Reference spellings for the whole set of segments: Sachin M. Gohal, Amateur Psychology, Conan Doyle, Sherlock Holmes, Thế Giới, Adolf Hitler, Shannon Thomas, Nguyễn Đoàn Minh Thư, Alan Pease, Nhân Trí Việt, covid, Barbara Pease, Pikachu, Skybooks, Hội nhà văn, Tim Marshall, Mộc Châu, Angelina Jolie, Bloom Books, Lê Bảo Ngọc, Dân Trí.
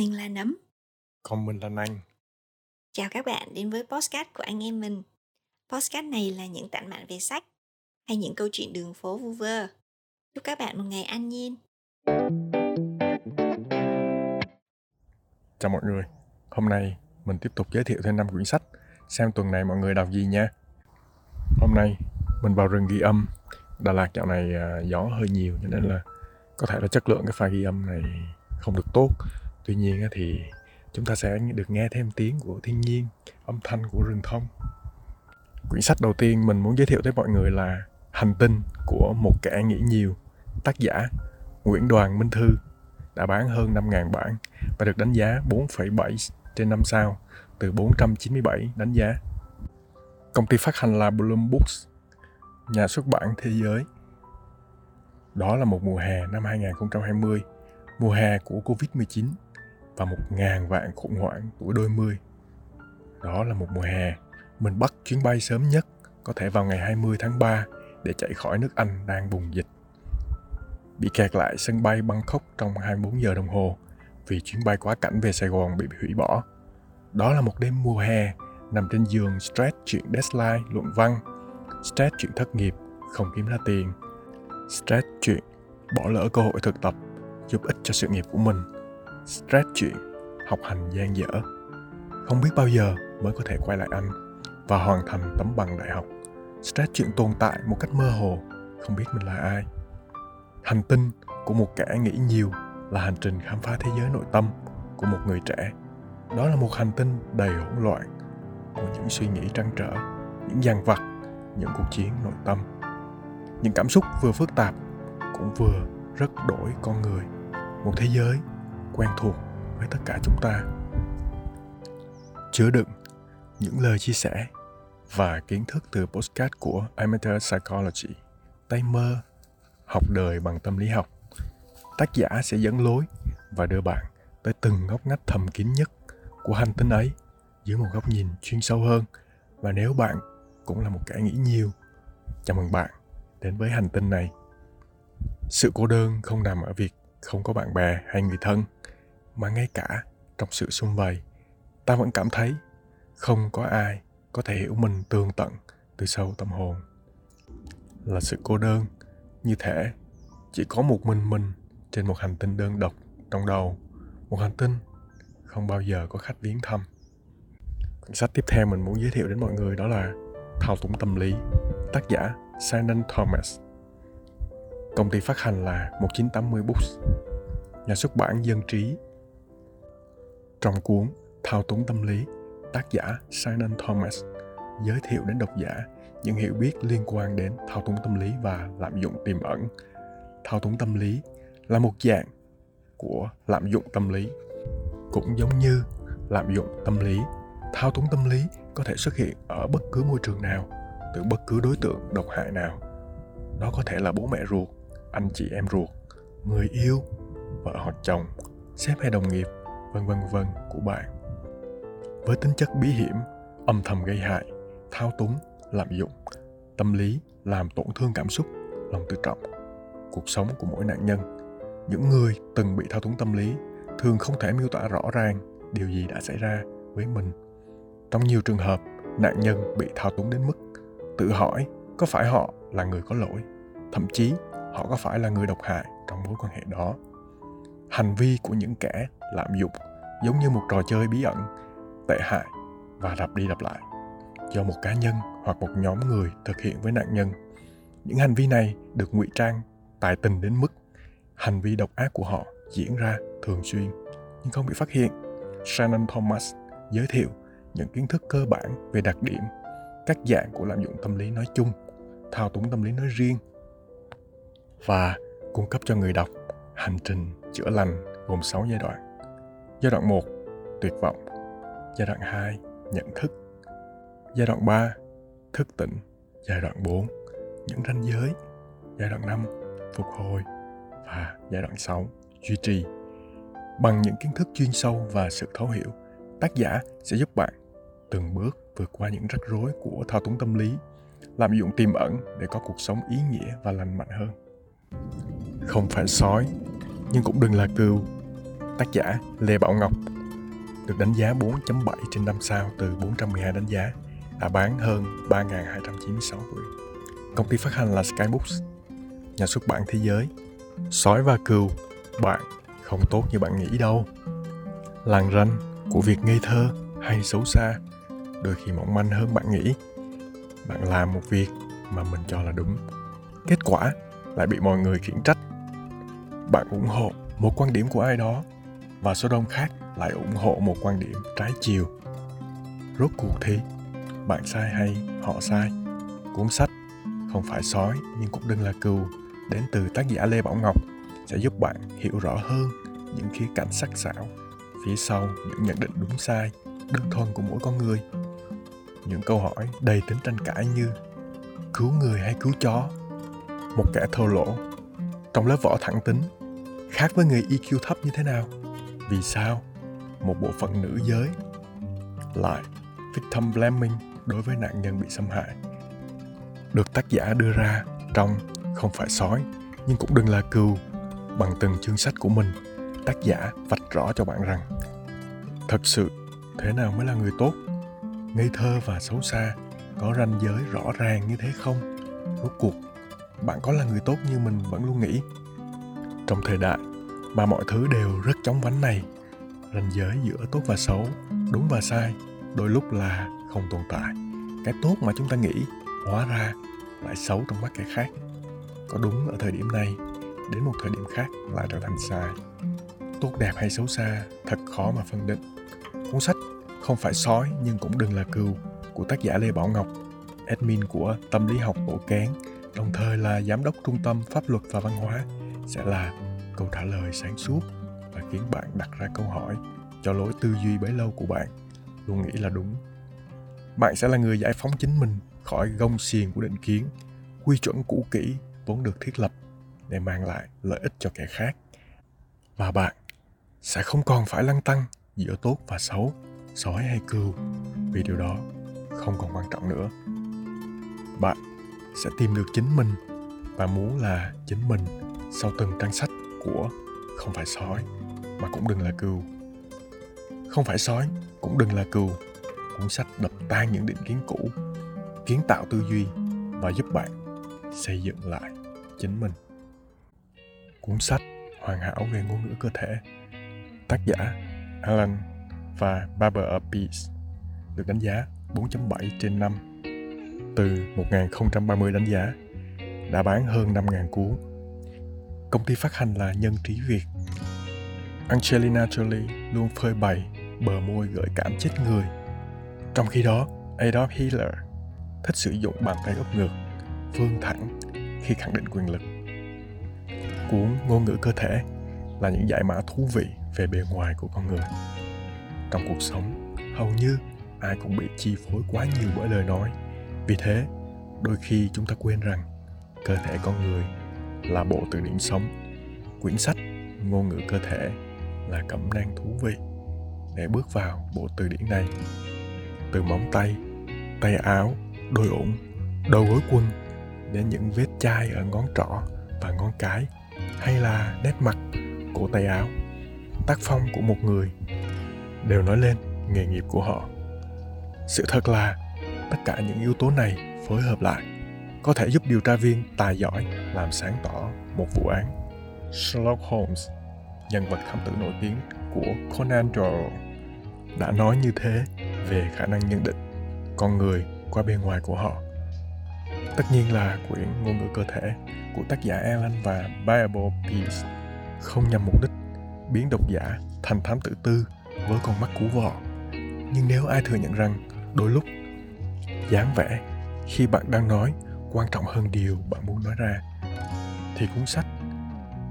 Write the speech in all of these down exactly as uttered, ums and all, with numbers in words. Mình là Nấm. Còn mình là Nanh. Chào các bạn đến với podcast của anh em mình. Podcast này là những tản mạn về sách hay những câu chuyện đường phố vu vơ. Chúc các bạn một ngày an nhiên. Chào mọi người. Hôm nay mình tiếp tục giới thiệu thêm năm quyển sách. Xem tuần này mọi người đọc gì nha. Hôm nay mình vào rừng ghi âm. Đà Lạt dạo này gió hơi nhiều cho nên là có thể là chất lượng cái file ghi âm này không được tốt. Tuy nhiên thì chúng ta sẽ được nghe thêm tiếng của thiên nhiên, âm thanh của rừng thông. Quyển sách đầu tiên mình muốn giới thiệu tới mọi người là Hành Tinh của một kẻ nghĩ nhiều, tác giả Nguyễn Đoàn Minh Thư, đã bán hơn năm nghìn bản và được đánh giá bốn phẩy bảy trên năm sao từ bốn trăm chín mươi bảy đánh giá. Công ty phát hành là Bloom Books, nhà xuất bản Thế Giới. Đó là một mùa hè năm hai không hai không, mùa hè của covid mười chín và một ngàn vạn khủng hoảng tuổi đôi mươi. Đó là một mùa hè mình bắt chuyến bay sớm nhất có thể vào ngày hai mươi tháng ba để chạy khỏi nước Anh đang bùng dịch. Bị kẹt lại sân bay Bangkok trong hai mươi bốn giờ đồng hồ vì chuyến bay quá cảnh về Sài Gòn bị hủy bỏ. Đó là một đêm mùa hè nằm trên giường stress chuyện deadline, luận văn, stress chuyện thất nghiệp, không kiếm ra tiền, stress chuyện bỏ lỡ cơ hội thực tập giúp ích cho sự nghiệp của mình, stress chuyện học hành dang dở, không biết bao giờ mới có thể quay lại Anh và hoàn thành tấm bằng đại học, stress chuyện tồn tại một cách mơ hồ, không biết mình là ai. Hành Tinh của một kẻ nghĩ nhiều là hành trình khám phá thế giới nội tâm của một người trẻ. Đó là một hành tinh đầy hỗn loạn của những suy nghĩ trăn trở, những dằn vặt, những cuộc chiến nội tâm, những cảm xúc vừa phức tạp cũng vừa rất đổi con người. Một thế giới quen thuộc với tất cả chúng ta, chứa đựng những lời chia sẻ và kiến thức từ podcast của Amateur Psychology, tay mơ học đời bằng tâm lý học. Tác giả sẽ dẫn lối và đưa bạn tới từng ngóc ngách thầm kín nhất của hành tinh ấy dưới một góc nhìn chuyên sâu hơn. Và nếu bạn cũng là một kẻ nghĩ nhiều, chào mừng bạn đến với hành tinh này. Sự cô đơn không nằm ở việc không có bạn bè hay người thân, mà ngay cả trong sự sum vầy, ta vẫn cảm thấy không có ai có thể hiểu mình tường tận từ sâu tâm hồn. Là sự cô đơn, như thể chỉ có một mình mình trên một hành tinh đơn độc trong đầu, một hành tinh không bao giờ có khách viếng thăm. Quyển sách tiếp theo mình muốn giới thiệu đến mọi người đó là Thao túng tâm lý, tác giả Shannon Thomas. Công ty phát hành là một chín tám mươi Books, nhà xuất bản Dân Trí. Trong cuốn Thao túng tâm lý, tác giả Shannon Thomas giới thiệu đến độc giả những hiểu biết liên quan đến thao túng tâm lý và lạm dụng tiềm ẩn. Thao túng tâm lý là một dạng của lạm dụng tâm lý. Cũng giống như lạm dụng tâm lý, thao túng tâm lý có thể xuất hiện ở bất cứ môi trường nào, từ bất cứ đối tượng độc hại nào. Đó có thể là bố mẹ ruột, anh chị em ruột, người yêu, vợ hoặc chồng, sếp hay đồng nghiệp, vân vân vân của bạn. Với tính chất bí hiểm, âm thầm gây hại, thao túng, lạm dụng tâm lý làm tổn thương cảm xúc, lòng tự trọng, cuộc sống của mỗi nạn nhân. Những người từng bị thao túng tâm lý thường không thể miêu tả rõ ràng điều gì đã xảy ra với mình. Trong nhiều trường hợp, nạn nhân bị thao túng đến mức tự hỏi có phải họ là người có lỗi, thậm chí họ có phải là người độc hại trong mối quan hệ đó. Hành vi của những kẻ lạm dụng giống như một trò chơi bí ẩn, tệ hại và lặp đi lặp lại do một cá nhân hoặc một nhóm người thực hiện với nạn nhân. Những hành vi này được ngụy trang tài tình đến mức hành vi độc ác của họ diễn ra thường xuyên nhưng không bị phát hiện. Shannon Thomas giới thiệu những kiến thức cơ bản về đặc điểm, các dạng của lạm dụng tâm lý nói chung, thao túng tâm lý nói riêng, và cung cấp cho người đọc hành trình chữa lành gồm sáu giai đoạn. Giai đoạn một, tuyệt vọng. Giai đoạn hai, nhận thức. Giai đoạn ba, thức tỉnh. Giai đoạn bốn, những ranh giới. Giai đoạn năm, phục hồi. Và giai đoạn sáu, duy trì. Bằng những kiến thức chuyên sâu và sự thấu hiểu, tác giả sẽ giúp bạn từng bước vượt qua những rắc rối của thao túng tâm lý, lạm dụng tiềm ẩn để có cuộc sống ý nghĩa và lành mạnh hơn. Không phải sói, nhưng cũng đừng là cừu. tác giả Lê Bảo Ngọc, được đánh giá bốn chấm bảy trên năm sao từ bốn trăm mười hai đánh giá, đã bán hơn ba nghìn hai trăm chín mươi sáu quyển. Công ty phát hành là Skybooks, nhà xuất bản Thế Giới. Sói và Cừu, bạn không tốt như bạn nghĩ đâu. Làng Ranh của việc ngây thơ hay xấu xa, đôi khi mỏng manh hơn bạn nghĩ. Bạn làm một việc mà mình cho là đúng, kết quả lại bị mọi người khiển trách. Bạn ủng hộ một quan điểm của ai đó và số đông khác lại ủng hộ một quan điểm trái chiều. Rốt cuộc thì bạn sai hay họ sai? Cuốn sách Không Phải Sói Nhưng Cũng Đừng Là Cừu đến từ tác giả Lê Bảo Ngọc sẽ giúp bạn hiểu rõ hơn những khía cạnh sắc sảo phía sau những nhận định đúng sai đơn thuần của mỗi con người. Những câu hỏi đầy tính tranh cãi như cứu người hay cứu chó, một kẻ thô lỗ trong lớp vỏ thẳng tính khác với người i kiu thấp như thế nào, vì sao một bộ phận nữ giới, lại victim blaming đối với nạn nhân bị xâm hại, được tác giả đưa ra trong Không Phải Sói Nhưng Cũng Đừng Là Cừu. Bằng từng chương sách của mình, tác giả vạch rõ cho bạn rằng thật sự thế nào mới là người tốt, ngây thơ và xấu xa có ranh giới rõ ràng như thế không? Rốt cuộc bạn có là người tốt như mình vẫn luôn nghĩ? Trong thời đại mà mọi thứ đều rất chóng vánh này, ranh giới giữa tốt và xấu, đúng và sai đôi lúc là không tồn tại. Cái tốt mà chúng ta nghĩ hóa ra lại xấu trong mắt kẻ khác, có đúng ở thời điểm này đến một thời điểm khác lại trở thành sai. Tốt đẹp hay xấu xa thật khó mà phân định. Cuốn sách Không Phải Sói Nhưng Cũng Đừng Là Cừu của tác giả Lê Bảo Ngọc, admin của Tâm Lý Học Bộ Kén, đồng thời là giám đốc Trung tâm Pháp Luật và Văn hóa, sẽ là câu trả lời sáng suốt và khiến bạn đặt ra câu hỏi cho lối tư duy bấy lâu của bạn luôn nghĩ là đúng. Bạn sẽ là người giải phóng chính mình khỏi gông xiềng của định kiến, quy chuẩn cũ kỹ vốn được thiết lập để mang lại lợi ích cho kẻ khác, và bạn sẽ không còn phải lăn tăn giữa tốt và xấu, sói hay cừu, vì điều đó không còn quan trọng nữa. Bạn sẽ tìm được chính mình và muốn là chính mình sau từng trang sách của Không Phải Sói Mà Cũng Đừng Là Cừu. Không Phải Sói Cũng Đừng Là Cừu, cuốn sách đập tan những định kiến cũ, kiến tạo tư duy và giúp bạn xây dựng lại chính mình. Cuốn sách hoàn hảo về ngôn ngữ cơ thể, tác giả Alan và Barbara Pease, được đánh giá bốn chấm bảy trên năm từ một nghìn không trăm ba mươi đánh giá, đã bán hơn năm nghìn cuốn. Công ty phát hành là Nhân Trí Việt. Angelina Jolie luôn phơi bày bờ môi gợi cảm chết người, trong khi đó Adolf Hitler thích sử dụng bàn tay úp ngược, vươn thẳng khi khẳng định quyền lực. Cuốn Ngôn Ngữ Cơ Thể là những giải mã thú vị về bề ngoài của con người. Trong cuộc sống, hầu như ai cũng bị chi phối quá nhiều bởi lời nói. Vì thế, đôi khi chúng ta quên rằng cơ thể con người là bộ từ điển sống. Quyển sách Ngôn Ngữ Cơ Thể là cẩm nang thú vị để bước vào bộ từ điển này. Từ móng tay, tay áo, đôi ủng, đầu gối quần đến những vết chai ở ngón trỏ và ngón cái, hay là nét mặt, cổ tay áo, tác phong của một người đều nói lên nghề nghiệp của họ. Sự thật là tất cả những yếu tố này phối hợp lại có thể giúp điều tra viên tài giỏi làm sáng tỏ một vụ án. Sherlock Holmes, nhân vật thám tử nổi tiếng của Conan Doyle, đã nói như thế về khả năng nhận định con người qua bề ngoài của họ. Tất nhiên là quyển Ngôn Ngữ Cơ Thể của tác giả Alan và Barbara Pease không nhằm mục đích biến độc giả thành thám tử tư với con mắt cú vọ. Nhưng nếu ai thừa nhận rằng đôi lúc dáng vẻ khi bạn đang nói quan trọng hơn điều bạn muốn nói ra, thì cuốn sách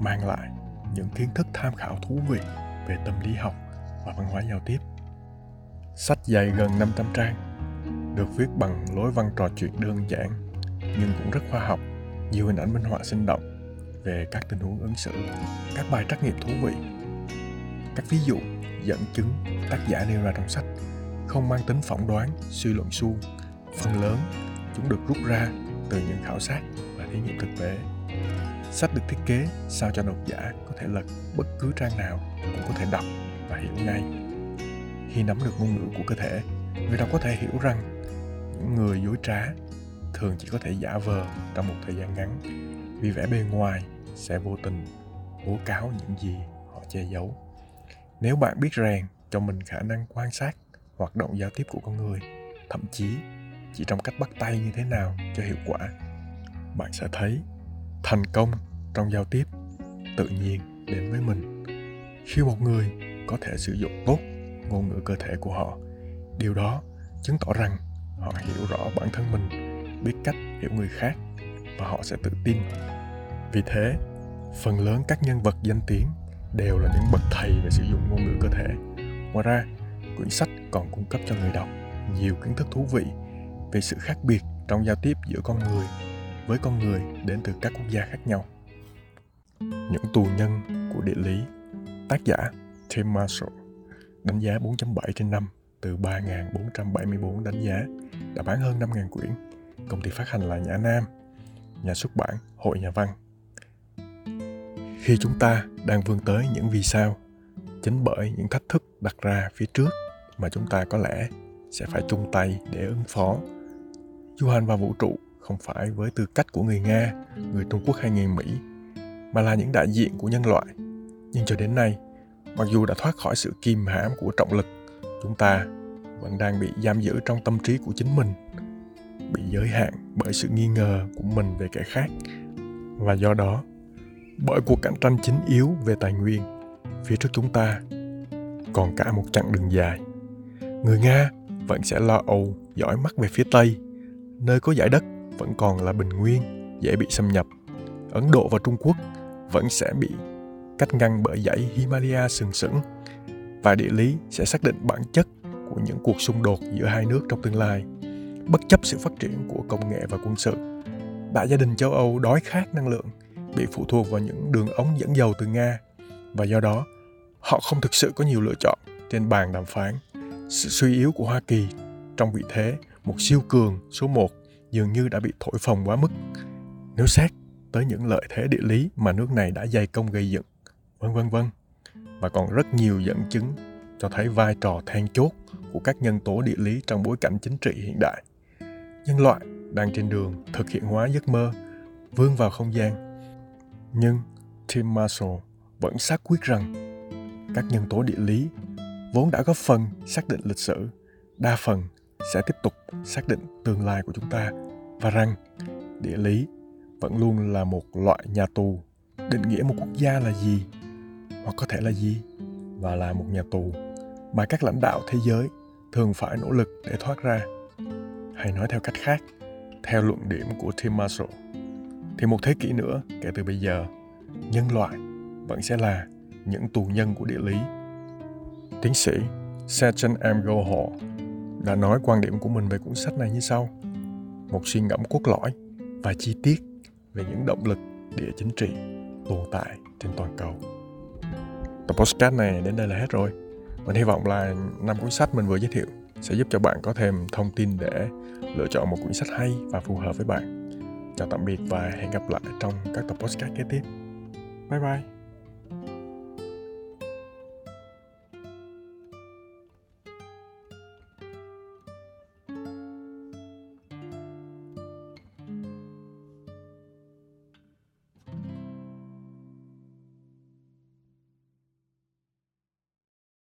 mang lại những kiến thức tham khảo thú vị về tâm lý học và văn hóa giao tiếp. Sách dày gần năm trăm trang, được viết bằng lối văn trò chuyện đơn giản nhưng cũng rất khoa học, nhiều hình ảnh minh họa sinh động về các tình huống ứng xử, các bài trắc nghiệm thú vị. Các ví dụ, dẫn chứng tác giả nêu ra trong sách không mang tính phỏng đoán, suy luận suông. Phần lớn, chúng được rút ra từ những khảo sát và thí nghiệm thực tế. Sách được thiết kế sao cho độc giả có thể lật bất cứ trang nào cũng có thể đọc và hiểu ngay. Khi nắm được ngôn ngữ của cơ thể, người đọc có thể hiểu rằng những người dối trá thường chỉ có thể giả vờ trong một thời gian ngắn, vì vẻ bề ngoài sẽ vô tình tố cáo những gì họ che giấu. Nếu bạn biết rèn cho mình khả năng quan sát hoạt động giao tiếp của con người, thậm chí chỉ trong cách bắt tay như thế nào cho hiệu quả, bạn sẽ thấy thành công trong giao tiếp tự nhiên đến với mình. Khi một người có thể sử dụng tốt ngôn ngữ cơ thể của họ, điều đó chứng tỏ rằng họ hiểu rõ bản thân mình, biết cách hiểu người khác và họ sẽ tự tin. Vì thế, phần lớn các nhân vật danh tiếng đều là những bậc thầy về sử dụng ngôn ngữ cơ thể. Ngoài ra, quyển sách còn cung cấp cho người đọc nhiều kiến thức thú vị về sự khác biệt trong giao tiếp giữa con người với con người đến từ các quốc gia khác nhau. Những tù nhân của địa lý, tác giả Tim Marshall, đánh giá bốn chấm bảy trên năm từ ba nghìn bốn trăm bảy mươi bốn đánh giá, đã bán hơn năm nghìn quyển. Công ty phát hành là Nhã Nam, nhà xuất bản Hội Nhà Văn. Khi chúng ta đang vươn tới những vì sao, chính bởi những thách thức đặt ra phía trước mà chúng ta có lẽ sẽ phải chung tay để ứng phó. Du hành vào vũ trụ không phải với tư cách của người Nga, người Trung Quốc hay người Mỹ, mà là những đại diện của nhân loại. Nhưng cho đến nay, mặc dù đã thoát khỏi sự kìm hãm của trọng lực, chúng ta vẫn đang bị giam giữ trong tâm trí của chính mình, bị giới hạn bởi sự nghi ngờ của mình về kẻ khác. Và do đó, bởi cuộc cạnh tranh chính yếu về tài nguyên, phía trước chúng ta còn cả một chặng đường dài. Người Nga vẫn sẽ lo âu dõi mắt về phía Tây, nơi có dải đất vẫn còn là bình nguyên, dễ bị xâm nhập. Ấn Độ và Trung Quốc vẫn sẽ bị cách ngăn bởi dãy Himalaya sừng sững, và địa lý sẽ xác định bản chất của những cuộc xung đột giữa hai nước trong tương lai, bất chấp sự phát triển của công nghệ và quân sự. Đại gia đình châu Âu đói khát năng lượng, bị phụ thuộc vào những đường ống dẫn dầu từ Nga, và do đó, họ không thực sự có nhiều lựa chọn trên bàn đàm phán. Sự suy yếu của Hoa Kỳ trong vị thế một siêu cường số một dường như đã bị thổi phồng quá mức, nếu xét tới những lợi thế địa lý mà nước này đã dày công gây dựng, vân vân vân. Và còn rất nhiều dẫn chứng cho thấy vai trò then chốt của các nhân tố địa lý trong bối cảnh chính trị hiện đại. Nhân loại đang trên đường thực hiện hóa giấc mơ, vươn vào không gian. Nhưng Tim Marshall vẫn xác quyết rằng các nhân tố địa lý vốn đã góp phần xác định lịch sử, đa phần sẽ tiếp tục xác định tương lai của chúng ta, và rằng địa lý vẫn luôn là một loại nhà tù định nghĩa một quốc gia là gì, hoặc có thể là gì, và là một nhà tù mà các lãnh đạo thế giới thường phải nỗ lực để thoát ra. Hay nói theo cách khác, theo luận điểm của Tim Marshall, thì một thế kỷ nữa kể từ bây giờ, nhân loại vẫn sẽ là những tù nhân của địa lý. Tiến sĩ Sachin M. Gohal đã nói quan điểm của mình về cuốn sách này như sau: một suy ngẫm cốt lõi và chi tiết về những động lực địa chính trị tồn tại trên toàn cầu. Tập podcast này đến đây là hết rồi. Mình hy vọng là năm cuốn sách mình vừa giới thiệu sẽ giúp cho bạn có thêm thông tin để lựa chọn một cuốn sách hay và phù hợp với bạn. Chào tạm biệt và hẹn gặp lại trong các tập podcast kế tiếp. Bye bye!